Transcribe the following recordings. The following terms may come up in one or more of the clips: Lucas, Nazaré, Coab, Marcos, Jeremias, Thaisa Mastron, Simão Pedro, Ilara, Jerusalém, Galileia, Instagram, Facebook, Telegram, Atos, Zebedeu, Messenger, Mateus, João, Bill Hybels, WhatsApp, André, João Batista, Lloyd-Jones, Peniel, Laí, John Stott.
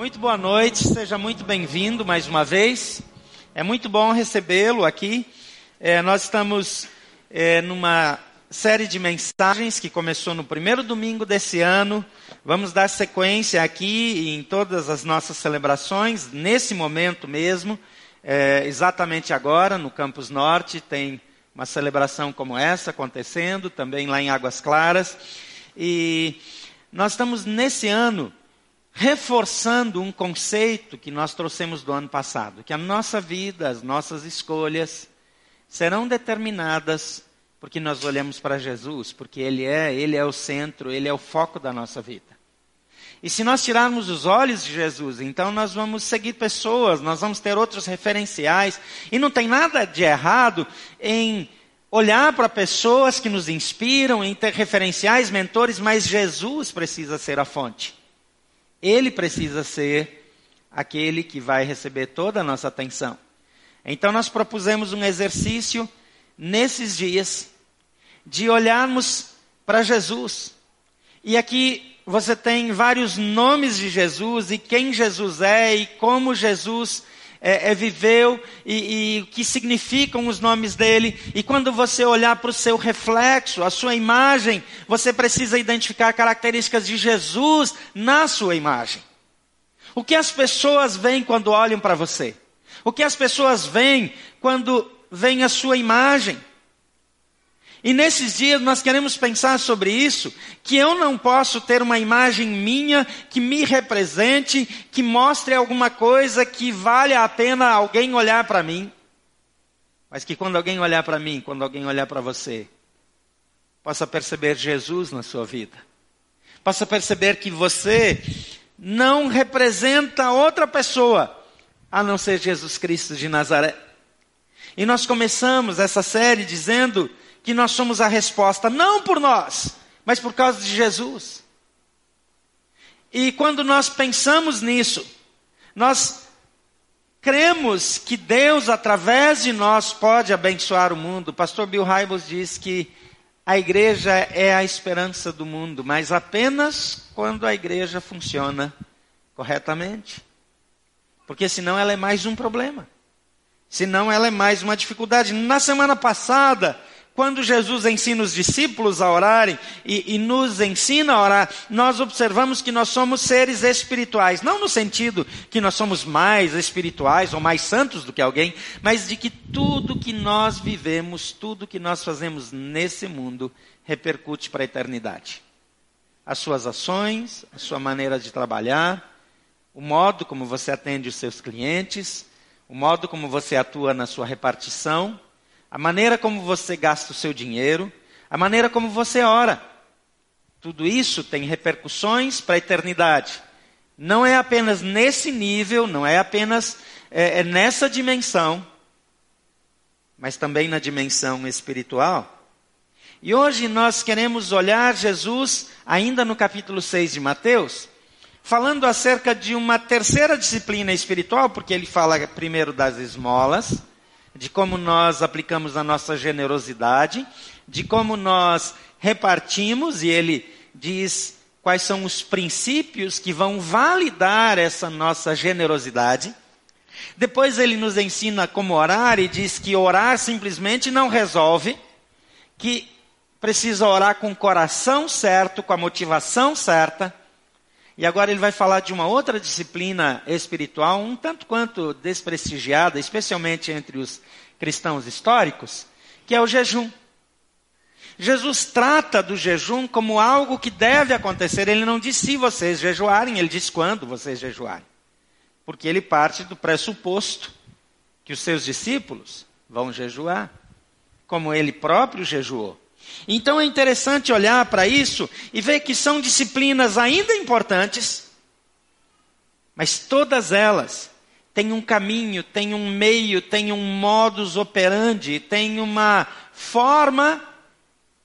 Muito boa noite, seja muito bem-vindo mais uma vez. É muito bom recebê-lo aqui. Nós estamos numa série de mensagens que começou no primeiro domingo desse ano. Vamos dar sequência aqui em todas as nossas celebrações, nesse momento mesmo, exatamente agora, no Campus Norte, tem uma celebração como essa acontecendo, também lá em Águas Claras. E nós estamos, nesse ano, reforçando um conceito que nós trouxemos do ano passado, que a nossa vida, as nossas escolhas, serão determinadas porque nós olhamos para Jesus, porque Ele é o centro, Ele é o foco da nossa vida. E se nós tirarmos os olhos de Jesus, então nós vamos seguir pessoas, nós vamos ter outros referenciais. E não tem nada de errado em olhar para pessoas que nos inspiram, em ter referenciais, mentores, mas Jesus precisa ser a fonte. Ele precisa ser aquele que vai receber toda a nossa atenção. Então nós propusemos um exercício nesses dias de olharmos para Jesus. E aqui você tem vários nomes de Jesus e quem Jesus é e como Jesus viveu e o que significam os nomes dele. E quando você olhar para o seu reflexo, a sua imagem, você precisa identificar características de Jesus na sua imagem. O que as pessoas veem quando olham para você? O que as pessoas veem quando veem a sua imagem? E nesses dias nós queremos pensar sobre isso, que eu não posso ter uma imagem minha que me represente, que mostre alguma coisa que valha a pena alguém olhar para mim. Mas que quando alguém olhar para mim, quando alguém olhar para você, possa perceber Jesus na sua vida. Possa perceber que você não representa outra pessoa, a não ser Jesus Cristo de Nazaré. E nós começamos essa série dizendo que nós somos a resposta, não por nós, mas por causa de Jesus. E quando nós pensamos nisso, nós cremos que Deus, através de nós, pode abençoar o mundo. O pastor Bill Hybels diz que a igreja é a esperança do mundo, mas apenas quando a igreja funciona corretamente. Porque senão ela é mais um problema. Senão ela é mais uma dificuldade. Na semana passada, quando Jesus ensina os discípulos a orarem e nos ensina a orar, nós observamos que nós somos seres espirituais. Não no sentido que nós somos mais espirituais ou mais santos do que alguém, mas de que tudo que nós vivemos, tudo que nós fazemos nesse mundo, repercute para a eternidade. As suas ações, a sua maneira de trabalhar, o modo como você atende os seus clientes, o modo como você atua na sua repartição, a maneira como você gasta o seu dinheiro, a maneira como você ora. Tudo isso tem repercussões para a eternidade. Não é apenas nesse nível, não é apenas nessa dimensão, mas também na dimensão espiritual. E hoje nós queremos olhar Jesus, ainda no capítulo 6 de Mateus, falando acerca de uma terceira disciplina espiritual, porque ele fala primeiro das esmolas, de como nós aplicamos a nossa generosidade, de como nós repartimos, e ele diz quais são os princípios que vão validar essa nossa generosidade. Depois ele nos ensina como orar e diz que orar simplesmente não resolve, que precisa orar com o coração certo, com a motivação certa. E agora ele vai falar de uma outra disciplina espiritual, um tanto quanto desprestigiada, especialmente entre os cristãos históricos, que é o jejum. Jesus trata do jejum como algo que deve acontecer. Ele não diz se vocês jejuarem, ele diz quando vocês jejuarem. Porque ele parte do pressuposto que os seus discípulos vão jejuar, como ele próprio jejuou. Então é interessante olhar para isso e ver que são disciplinas ainda importantes, mas todas elas têm um caminho, têm um meio, têm um modus operandi, têm uma forma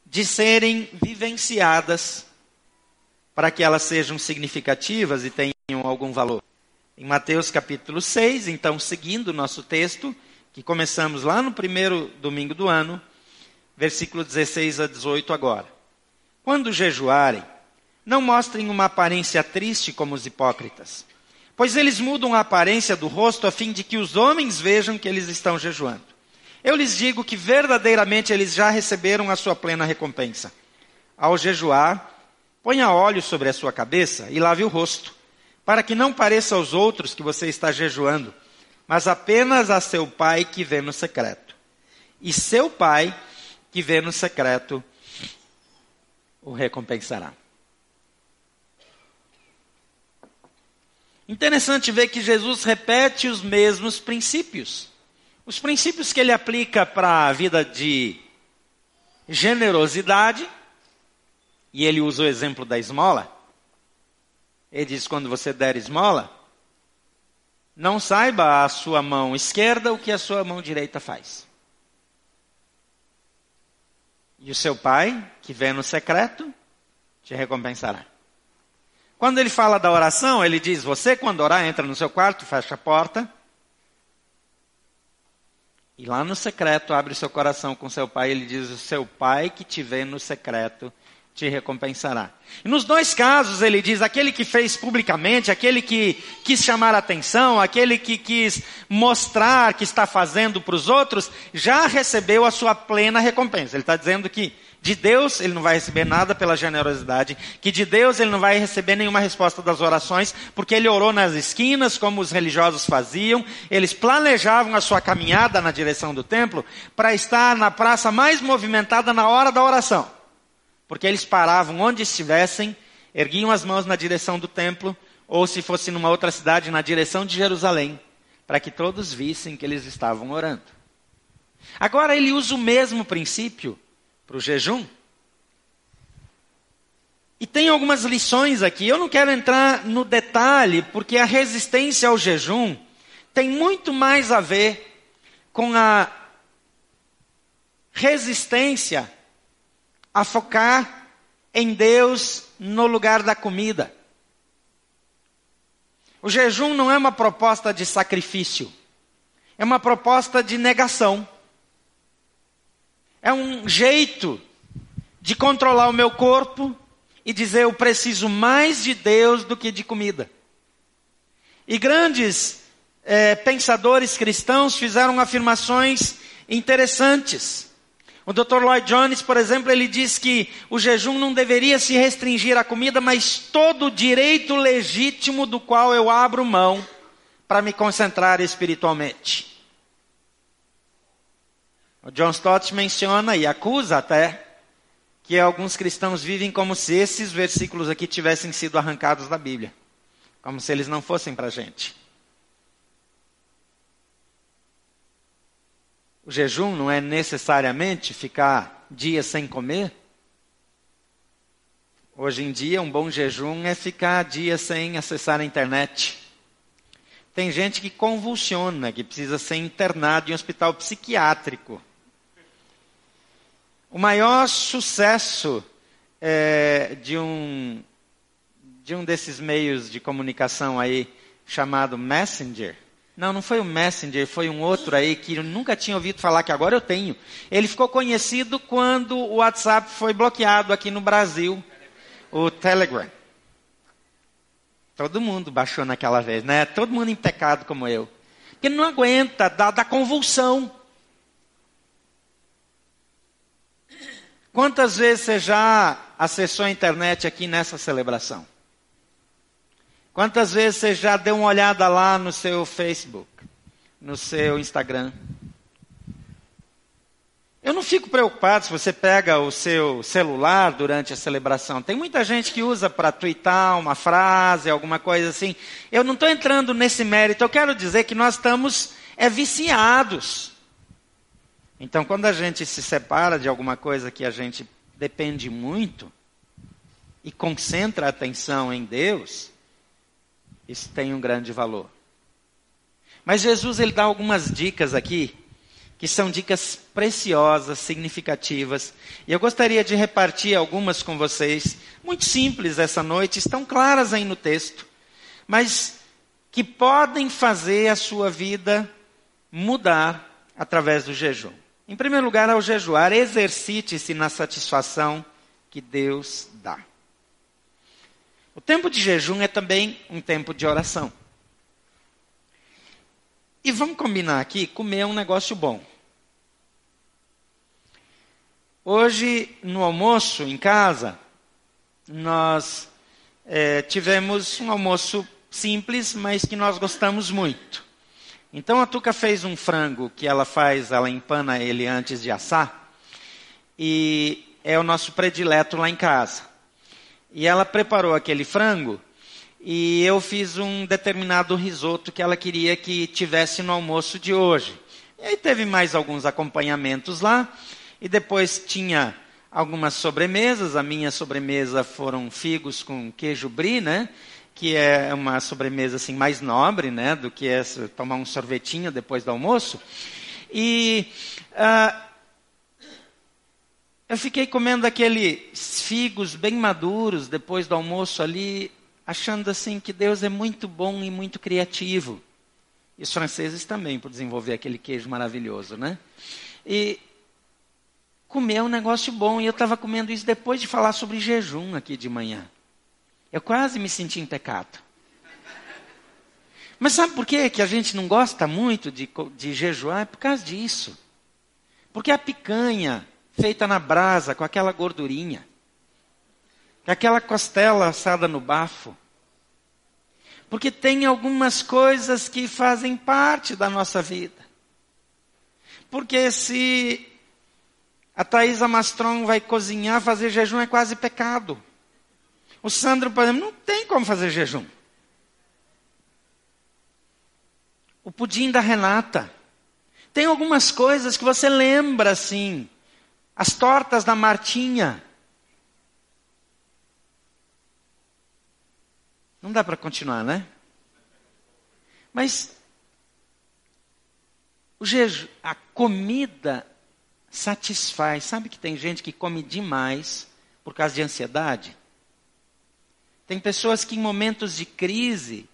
de serem vivenciadas para que elas sejam significativas e tenham algum valor. Em Mateus capítulo 6, então seguindo o nosso texto, que começamos lá no primeiro domingo do ano, Versículo 16 a 18 agora. Quando jejuarem, não mostrem uma aparência triste como os hipócritas, Pois eles mudam a aparência do rosto a fim de que os homens vejam que eles estão jejuando. Eu lhes digo que verdadeiramente eles já receberam a sua plena recompensa. Ao jejuar, ponha óleo sobre a sua cabeça e lave o rosto, para que não pareça aos outros que você está jejuando, mas apenas a seu pai que vê no secreto. E seu pai que vê no secreto o recompensará. Interessante ver que Jesus repete os mesmos princípios. Os princípios que ele aplica para a vida de generosidade, e ele usa o exemplo da esmola. Ele diz, quando você der esmola, não saiba a sua mão esquerda o que a sua mão direita faz. E o seu pai, que vê no secreto, te recompensará. Quando ele fala da oração, ele diz, você quando orar, entra no seu quarto, fecha a porta. E lá no secreto, abre o seu coração com seu pai. Ele diz, o seu pai que te vê no secreto, te recompensará. E nos dois casos, ele diz, aquele que fez publicamente, aquele que quis chamar a atenção, aquele que quis mostrar que está fazendo para os outros, já recebeu a sua plena recompensa. Ele está dizendo que de Deus ele não vai receber nada pela generosidade, que de Deus ele não vai receber nenhuma resposta das orações, porque ele orou nas esquinas, como os religiosos faziam. Eles planejavam a sua caminhada na direção do templo para estar na praça mais movimentada na hora da oração. Porque eles paravam onde estivessem, erguiam as mãos na direção do templo, ou se fosse numa outra cidade, na direção de Jerusalém, para que todos vissem que eles estavam orando. Agora ele usa o mesmo princípio para o jejum. E tem algumas lições aqui. Eu não quero entrar no detalhe, porque a resistência ao jejum tem muito mais a ver com a resistência a focar em Deus no lugar da comida. O jejum não é uma proposta de sacrifício. É uma proposta de negação. É um jeito de controlar o meu corpo e dizer, eu preciso mais de Deus do que de comida. E grandes pensadores cristãos fizeram afirmações interessantes. O Dr. Lloyd-Jones, por exemplo, ele diz que o jejum não deveria se restringir à comida, mas todo o direito legítimo do qual eu abro mão para me concentrar espiritualmente. O John Stott menciona e acusa até que alguns cristãos vivem como se esses versículos aqui tivessem sido arrancados da Bíblia. Como se eles não fossem para a gente. O jejum não é necessariamente ficar dias sem comer. Hoje em dia, um bom jejum é ficar dias sem acessar a internet. Tem gente que convulsiona, que precisa ser internado em um hospital psiquiátrico. O maior sucesso de um desses meios de comunicação aí, chamado Messenger. Não foi o Messenger, foi um outro aí que eu nunca tinha ouvido falar, que agora eu tenho. Ele ficou conhecido quando o WhatsApp foi bloqueado aqui no Brasil, o Telegram. Todo mundo baixou naquela vez, né? Todo mundo em pecado como eu. Porque não aguenta, dá convulsão. Quantas vezes você já acessou a internet aqui nessa celebração? Quantas vezes você já deu uma olhada lá no seu Facebook, no seu Instagram? Eu não fico preocupado se você pega o seu celular durante a celebração. Tem muita gente que usa para tweetar uma frase, alguma coisa assim. Eu não estou entrando nesse mérito. Eu quero dizer que nós estamos viciados. Então, quando a gente se separa de alguma coisa que a gente depende muito e concentra a atenção em Deus, isso tem um grande valor. Mas Jesus, ele dá algumas dicas aqui, que são dicas preciosas, significativas. E eu gostaria de repartir algumas com vocês, muito simples essa noite, estão claras aí no texto, mas que podem fazer a sua vida mudar através do jejum. Em primeiro lugar, ao jejuar, exercite-se na satisfação que Deus dá. O tempo de jejum é também um tempo de oração. E vamos combinar aqui, comer é um negócio bom. Hoje, no almoço, em casa, nós tivemos um almoço simples, mas que nós gostamos muito. Então, a Tuca fez um frango que ela faz, ela empana ele antes de assar. E é o nosso predileto lá em casa. E ela preparou aquele frango. E eu fiz um determinado risoto que ela queria que tivesse no almoço de hoje. E aí teve mais alguns acompanhamentos lá. E depois tinha algumas sobremesas. A minha sobremesa foram figos com queijo brie, né? Que é uma sobremesa assim, mais nobre, né? Do que essa, tomar um sorvetinho depois do almoço. E eu fiquei comendo aqueles figos bem maduros depois do almoço ali, achando assim que Deus é muito bom e muito criativo. E os franceses também, por desenvolver aquele queijo maravilhoso, né? E comer é um negócio bom. E eu estava comendo isso depois de falar sobre jejum aqui de manhã. Eu quase me senti em pecado. Mas sabe por quê? Que a gente não gosta muito de jejuar? É por causa disso. Porque a picanha feita na brasa, com aquela gordurinha, aquela costela assada no bafo. Porque tem algumas coisas que fazem parte da nossa vida. Porque se a Thaisa Mastron vai cozinhar, fazer jejum é quase pecado. O Sandro, por exemplo, não tem como fazer jejum. O pudim da Renata. Tem algumas coisas que você lembra, assim. As tortas da Martinha. Não dá para continuar, né? Mas o jejum, a comida satisfaz. Sabe que tem gente que come demais por causa de ansiedade? Tem pessoas que em momentos de crise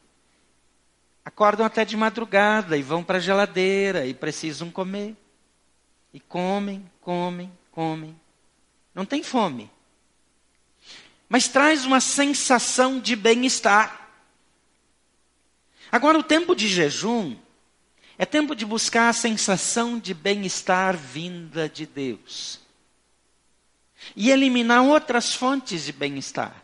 acordam até de madrugada e vão para a geladeira e precisam comer. E comem. Não tem fome. Mas traz uma sensação de bem-estar. Agora, o tempo de jejum é tempo de buscar a sensação de bem-estar vinda de Deus. E eliminar outras fontes de bem-estar.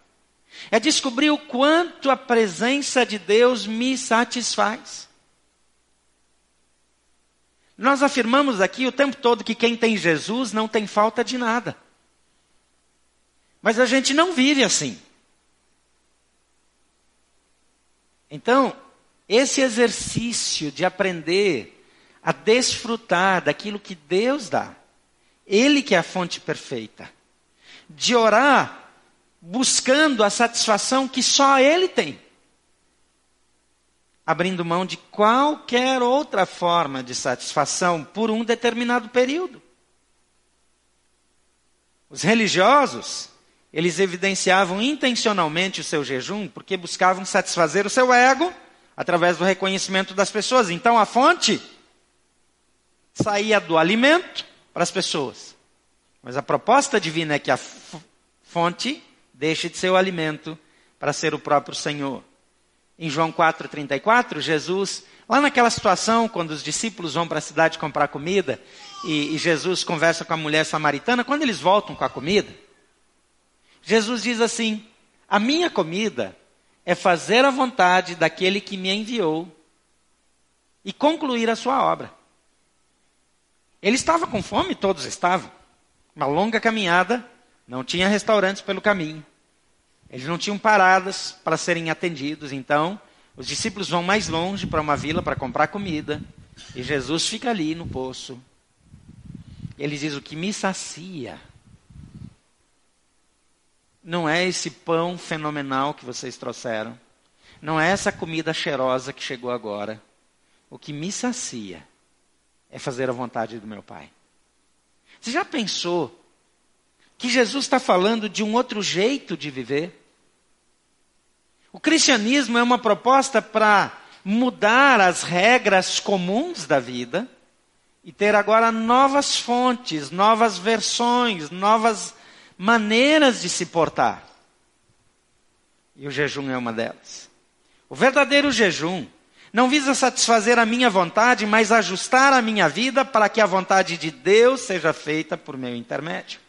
É descobrir o quanto a presença de Deus me satisfaz. Nós afirmamos aqui o tempo todo que quem tem Jesus não tem falta de nada. Mas a gente não vive assim. Então, esse exercício de aprender a desfrutar daquilo que Deus dá, Ele que é a fonte perfeita, de orar buscando a satisfação que só Ele tem, abrindo mão de qualquer outra forma de satisfação por um determinado período. Os religiosos, eles evidenciavam intencionalmente o seu jejum porque buscavam satisfazer o seu ego através do reconhecimento das pessoas. Então a fonte saía do alimento para as pessoas. Mas a proposta divina é que a fonte deixe de ser o alimento para ser o próprio Senhor. Em João 4,34, Jesus, lá naquela situação, quando os discípulos vão para a cidade comprar comida, e Jesus conversa com a mulher samaritana, quando eles voltam com a comida, Jesus diz assim: a minha comida é fazer a vontade daquele que me enviou e concluir a sua obra. Ele estava com fome, todos estavam. Uma longa caminhada, não tinha restaurantes pelo caminho. Eles não tinham paradas para serem atendidos. Então, os discípulos vão mais longe para uma vila para comprar comida. E Jesus fica ali no poço. Ele diz: o que me sacia não é esse pão fenomenal que vocês trouxeram. Não é essa comida cheirosa que chegou agora. O que me sacia é fazer a vontade do meu Pai. Você já pensou que Jesus está falando de um outro jeito de viver? O cristianismo é uma proposta para mudar as regras comuns da vida e ter agora novas fontes, novas versões, novas maneiras de se portar. E o jejum é uma delas. O verdadeiro jejum Não visa satisfazer a minha vontade, mas ajustar a minha vida para que a vontade de Deus seja feita por meu intermédio.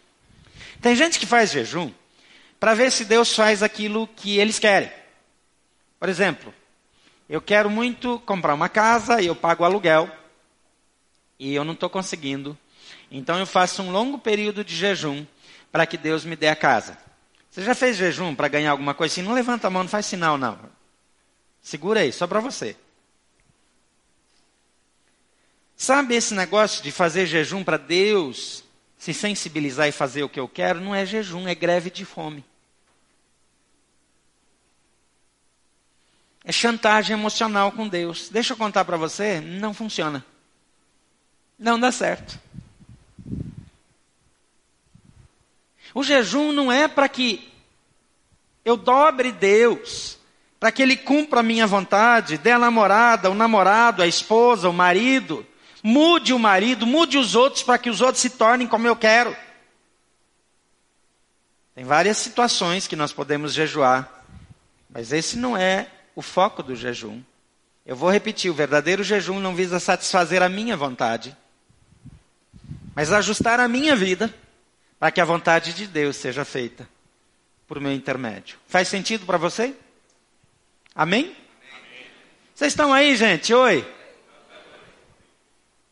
Tem gente que faz jejum para ver se Deus faz aquilo que eles querem. Por exemplo, eu quero muito comprar uma casa e eu pago aluguel e eu não estou conseguindo. Então eu faço um longo período de jejum para que Deus me dê a casa. Você já fez jejum para ganhar alguma coisa? Assim, não levanta a mão, não faz sinal, não. Segura aí, só para você. Sabe, esse negócio de fazer jejum para Deus se sensibilizar e fazer o que eu quero, não é jejum, é greve de fome. É chantagem emocional com Deus. Deixa eu contar para você, não funciona. Não dá certo. O jejum não é para que eu dobre Deus, para que Ele cumpra a minha vontade, dê a namorada, o namorado, a esposa, o marido... Mude o marido, mude os outros para que os outros se tornem como eu quero. Tem várias situações que nós podemos jejuar, mas esse não é o foco do jejum. Eu vou repetir, o verdadeiro jejum não visa satisfazer a minha vontade, mas ajustar a minha vida para que a vontade de Deus seja feita por meu intermédio. Faz sentido para você? Amém? Amém. Vocês estão aí, gente? Oi?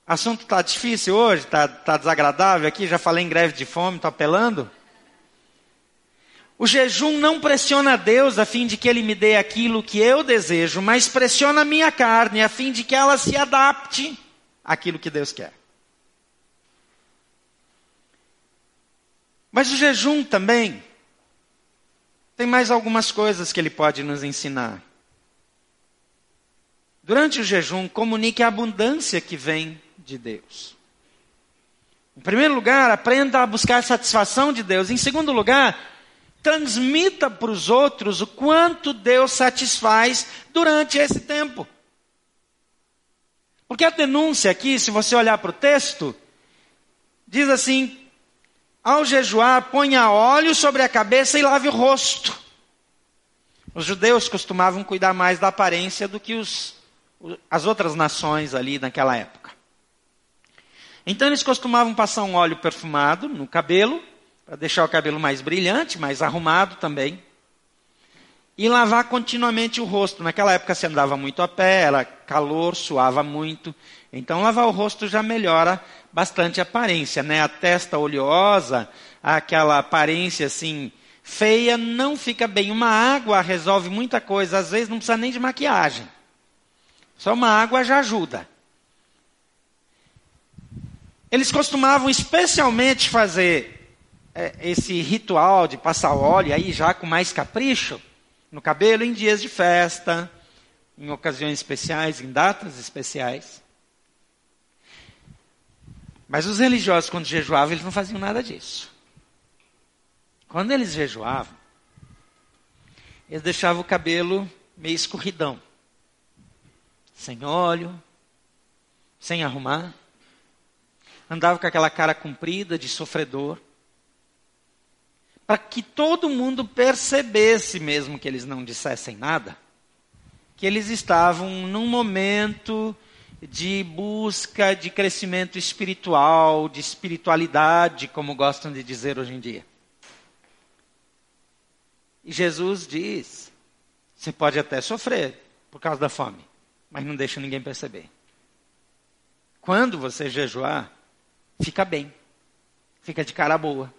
Assunto está difícil hoje, está desagradável aqui, já falei em greve de fome, estou apelando. O jejum não pressiona a Deus a fim de que Ele me dê aquilo que eu desejo, mas pressiona a minha carne a fim de que ela se adapte àquilo que Deus quer. Mas o jejum também tem mais algumas coisas que ele pode nos ensinar. Durante o jejum, comunique a abundância que vem de Deus. Em primeiro lugar, aprenda a buscar satisfação de Deus. Em segundo lugar, transmita para os outros o quanto Deus satisfaz durante esse tempo. Porque a denúncia aqui, se você olhar para o texto, diz assim: ao jejuar, ponha óleo sobre a cabeça e lave o rosto. Os judeus costumavam cuidar mais da aparência do que as outras nações ali naquela época. Então eles costumavam passar um óleo perfumado no cabelo, para deixar o cabelo mais brilhante, mais arrumado também, e lavar continuamente o rosto. Naquela época se andava muito a pé, era calor, suava muito, então lavar o rosto já melhora bastante a aparência, né? A testa oleosa, aquela aparência assim feia, não fica bem. Uma água resolve muita coisa, às vezes não precisa nem de maquiagem. Só uma água já ajuda. Eles costumavam especialmente fazer esse ritual de passar óleo aí já com mais capricho no cabelo em dias de festa, em ocasiões especiais, em datas especiais. Mas os religiosos, quando jejuavam, eles não faziam nada disso. Quando eles jejuavam, eles deixavam o cabelo meio escorridão. Sem óleo, sem arrumar. Andava com aquela cara comprida de sofredor. Para que todo mundo percebesse, mesmo que eles não dissessem nada, que eles estavam num momento de busca de crescimento espiritual, de espiritualidade, como gostam de dizer hoje em dia. E Jesus diz: você pode até sofrer por causa da fome, mas não deixa ninguém perceber. Quando você jejuar, fica bem. Fica de cara boa.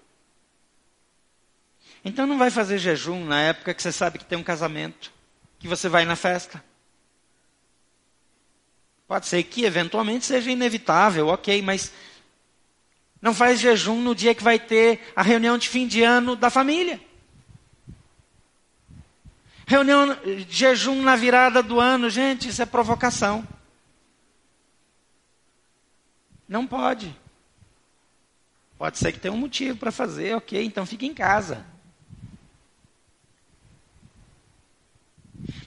Então não vai fazer jejum na época que você sabe que tem um casamento, que você vai na festa. Pode ser que eventualmente seja inevitável, ok, mas não faz jejum no dia que vai ter a reunião de fim de ano da família. Reunião, jejum na virada do ano, gente, isso é provocação. Não pode. Pode ser que tenha um motivo para fazer, ok, então fique em casa.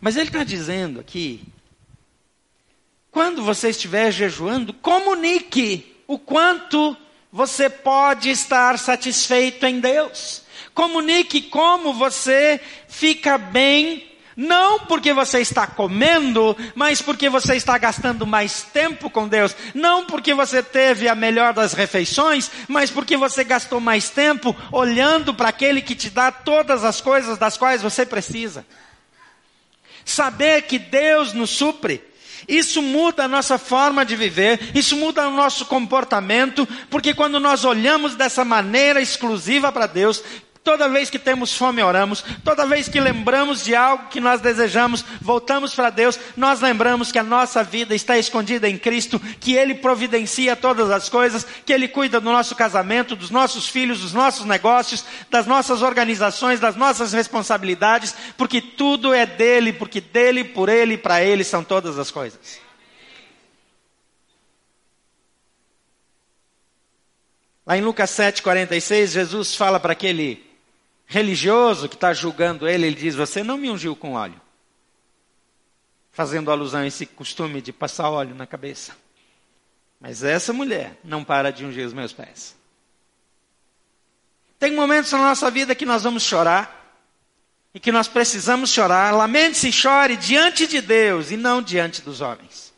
Mas ele está dizendo aqui, quando você estiver jejuando, comunique o quanto você pode estar satisfeito em Deus. Comunique como você fica bem Não porque você está comendo, mas porque você está gastando mais tempo com Deus. Não porque você teve a melhor das refeições, mas porque você gastou mais tempo olhando para aquele que te dá todas as coisas das quais você precisa. Saber que Deus nos supre. Isso muda a nossa forma de viver, isso muda o nosso comportamento, porque quando nós olhamos dessa maneira exclusiva para Deus, toda vez que temos fome oramos, toda vez que lembramos de algo que nós desejamos, voltamos para Deus, nós lembramos que a nossa vida está escondida em Cristo, que Ele providencia todas as coisas, que Ele cuida do nosso casamento, dos nossos filhos, dos nossos negócios, das nossas organizações, das nossas responsabilidades, porque tudo é dEle, porque dEle, por Ele e para Ele são todas as coisas. Lá em Lucas 7,46, Jesus fala para aquele religioso que está julgando ele, ele diz, você não me ungiu com óleo. Fazendo alusão a esse costume de passar óleo na cabeça. Mas essa mulher não para de ungir os meus pés. Tem momentos na nossa vida que nós vamos chorar, e que nós precisamos chorar, lamente-se e chore diante de Deus, e não diante dos homens.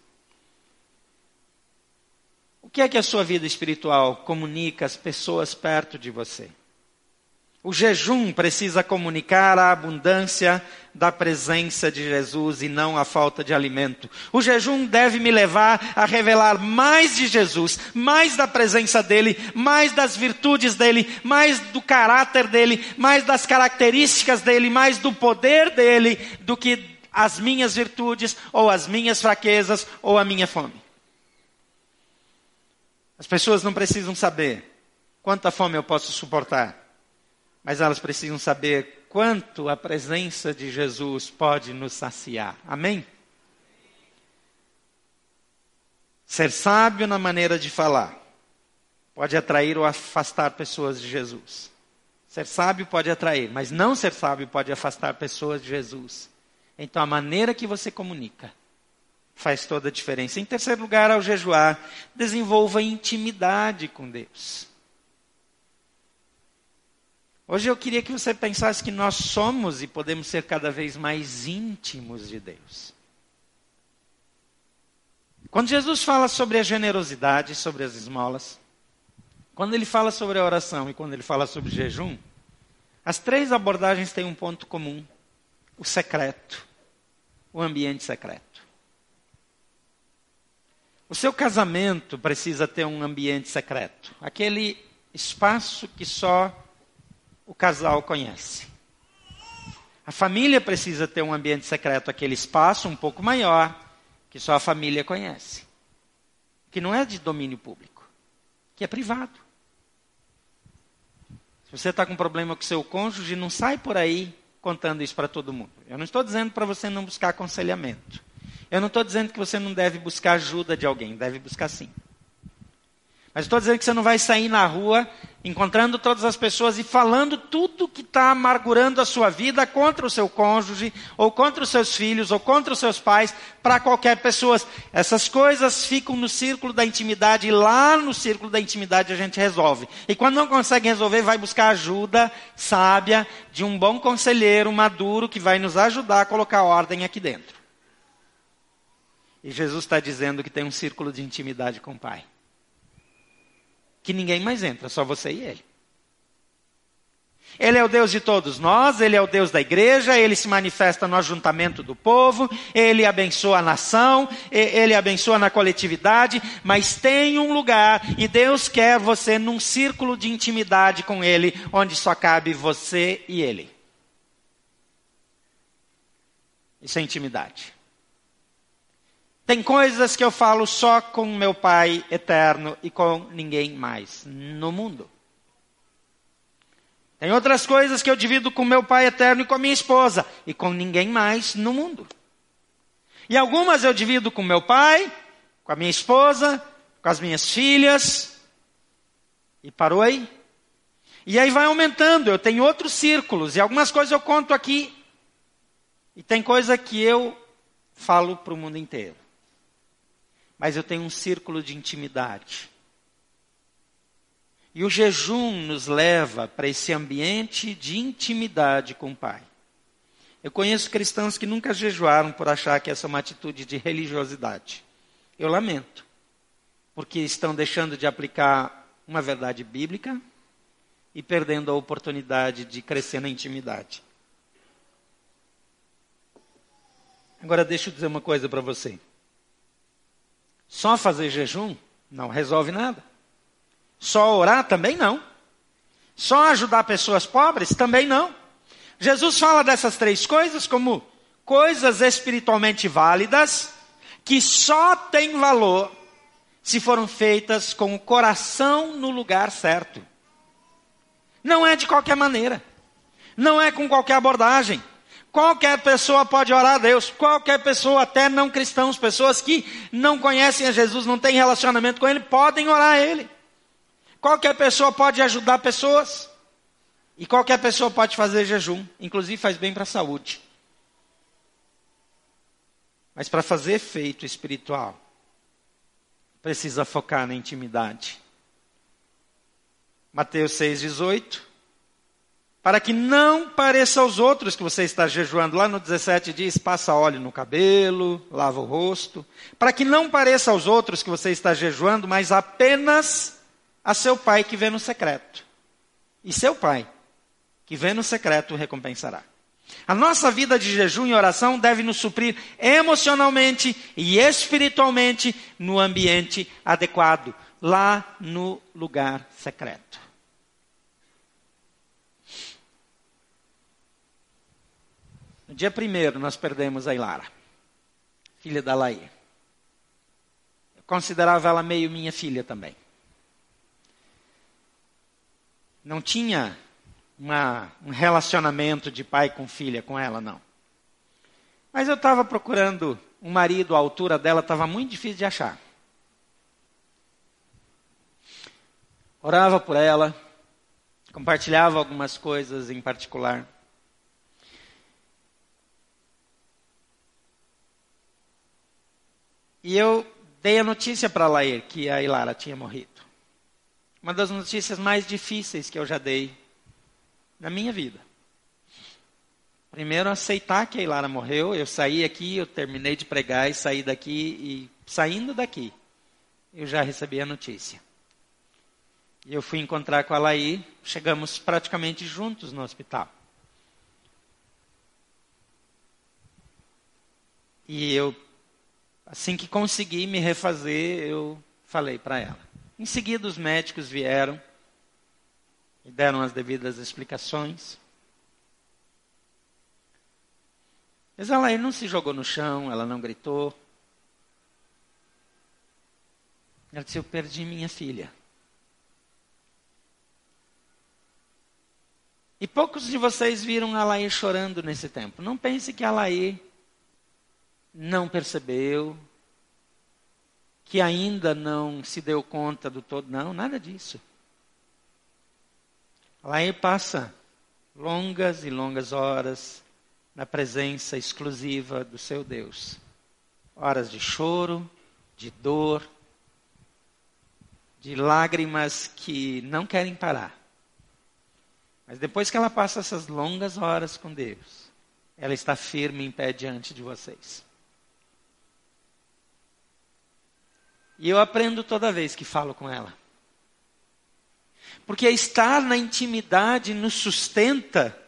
O que é que a sua vida espiritual comunica às pessoas perto de você? O jejum precisa comunicar a abundância da presença de Jesus e não a falta de alimento. O jejum deve me levar a revelar mais de Jesus, mais da presença dele, mais das virtudes dele, mais do caráter dele, mais das características dele, mais do poder dele, do que as minhas virtudes, ou as minhas fraquezas, ou a minha fome. As pessoas não precisam saber quanta fome eu posso suportar. Mas elas precisam saber quanto a presença de Jesus pode nos saciar. Amém? Ser sábio na maneira de falar pode atrair ou afastar pessoas de Jesus. Ser sábio pode atrair, mas não ser sábio pode afastar pessoas de Jesus. Então a maneira que você comunica faz toda a diferença. Em terceiro lugar, ao jejuar, desenvolva intimidade com Deus. Hoje eu queria que você pensasse que nós somos e podemos ser cada vez mais íntimos de Deus. Quando Jesus fala sobre a generosidade, sobre as esmolas, quando ele fala sobre a oração e quando ele fala sobre o jejum, as três abordagens têm um ponto comum: o secreto, o ambiente secreto. O seu casamento precisa ter um ambiente secreto, aquele espaço que só o casal conhece. A família precisa ter um ambiente secreto, aquele espaço um pouco maior, que só a família conhece. Que não é de domínio público, que é privado. Se você está com problema com seu cônjuge, não sai por aí contando isso para todo mundo. Eu não estou dizendo para você não buscar aconselhamento. Eu não estou dizendo que você não deve buscar ajuda de alguém, deve buscar sim. Mas estou dizendo que você não vai sair na rua encontrando todas as pessoas e falando tudo que está amargurando a sua vida contra o seu cônjuge, ou contra os seus filhos, ou contra os seus pais, para qualquer pessoa. Essas coisas ficam no círculo da intimidade, e lá no círculo da intimidade a gente resolve. E quando não consegue resolver, vai buscar ajuda sábia de um bom conselheiro maduro que vai nos ajudar a colocar ordem aqui dentro. E Jesus está dizendo que tem um círculo de intimidade com o Pai, que ninguém mais entra, só você e ele. Ele é o Deus de todos nós, ele é o Deus da igreja, ele se manifesta no ajuntamento do povo, ele abençoa a nação, ele abençoa na coletividade, mas tem um lugar, e Deus quer você num círculo de intimidade com ele, onde só cabe você e ele. Isso é intimidade. Tem coisas que eu falo só com meu Pai eterno e com ninguém mais no mundo. Tem outras coisas que eu divido com meu Pai eterno e com a minha esposa e com ninguém mais no mundo. E algumas eu divido com meu pai, com a minha esposa, com as minhas filhas. E parou aí. E aí vai aumentando, eu tenho outros círculos e algumas coisas eu conto aqui. E tem coisa que eu falo para o mundo inteiro. Mas eu tenho um círculo de intimidade. E o jejum nos leva para esse ambiente de intimidade com o Pai. Eu conheço cristãos que nunca jejuaram por achar que essa é uma atitude de religiosidade. Eu lamento, porque estão deixando de aplicar uma verdade bíblica e perdendo a oportunidade de crescer na intimidade. Agora deixa eu dizer uma coisa para você. Só fazer jejum não resolve nada. Só orar também não. Só ajudar pessoas pobres também não. Jesus fala dessas três coisas como coisas espiritualmente válidas que só têm valor se foram feitas com o coração no lugar certo. Não é de qualquer maneira. Não é com qualquer abordagem. Qualquer pessoa pode orar a Deus. Qualquer pessoa, até não cristãos, pessoas que não conhecem a Jesus, não têm relacionamento com Ele, podem orar a Ele. Qualquer pessoa pode ajudar pessoas. E qualquer pessoa pode fazer jejum, inclusive faz bem para a saúde. Mas para fazer efeito espiritual, precisa focar na intimidade. Mateus 6,18. Para que não pareça aos outros que você está jejuando. Lá no 17 diz, passa óleo no cabelo, lava o rosto. Para que não pareça aos outros que você está jejuando, mas apenas a seu pai que vê no secreto. E seu pai, que vê no secreto, recompensará. A nossa vida de jejum e oração deve nos suprir emocionalmente e espiritualmente no ambiente adequado, lá no lugar secreto. No dia 1º nós perdemos a Ilara, filha da Laí. Eu considerava ela meio minha filha também. Não tinha um relacionamento de pai com filha com ela, não. Mas eu estava procurando um marido à altura dela, estava muito difícil de achar. Orava por ela, compartilhava algumas coisas em particular. E eu dei a notícia para a Lair que a Ilara tinha morrido. Uma das notícias mais difíceis que eu já dei na minha vida. Primeiro, aceitar que a Ilara morreu. Eu saí aqui, eu terminei de pregar e saí daqui. E saindo daqui, eu já recebi a notícia. E eu fui encontrar com a Laí. Chegamos praticamente juntos no hospital. E eu, assim que consegui me refazer, eu falei para ela. Em seguida, os médicos vieram e deram as devidas explicações. Mas ela não se jogou no chão, ela não gritou. Ela disse, eu perdi minha filha. E poucos de vocês viram a Laí chorando nesse tempo. Não pense que a Laí não percebeu, que ainda não se deu conta do todo. Não, nada disso. Lá ele passa longas e longas horas na presença exclusiva do seu Deus. Horas de choro, de dor, de lágrimas que não querem parar. Mas depois que ela passa essas longas horas com Deus, ela está firme em pé diante de vocês. E eu aprendo toda vez que falo com ela. Porque estar na intimidade nos sustenta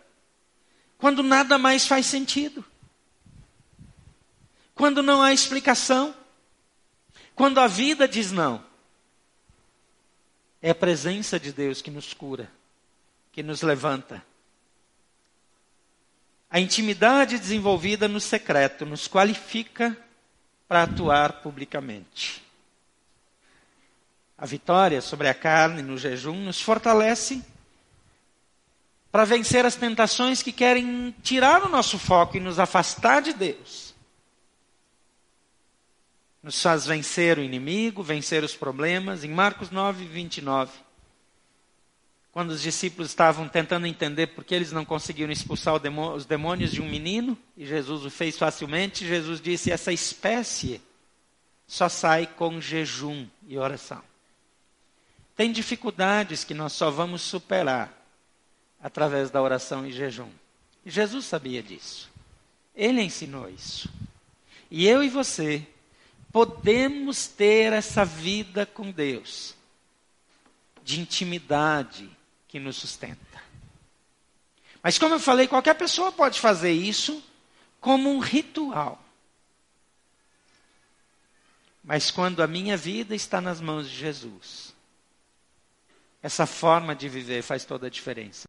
quando nada mais faz sentido. Quando não há explicação. Quando a vida diz não. É a presença de Deus que nos cura, que nos levanta. A intimidade desenvolvida no secreto nos qualifica para atuar publicamente. A vitória sobre a carne no jejum nos fortalece para vencer as tentações que querem tirar o nosso foco e nos afastar de Deus. Nos faz vencer o inimigo, vencer os problemas. Em Marcos 9:29, quando os discípulos estavam tentando entender por que eles não conseguiram expulsar os demônios de um menino, e Jesus o fez facilmente, Jesus disse, essa espécie só sai com jejum e oração. Tem dificuldades que nós só vamos superar através da oração e jejum. E Jesus sabia disso. Ele ensinou isso. E eu e você podemos ter essa vida com Deus, de intimidade que nos sustenta. Mas como eu falei, qualquer pessoa pode fazer isso como um ritual. Mas quando a minha vida está nas mãos de Jesus, essa forma de viver faz toda a diferença.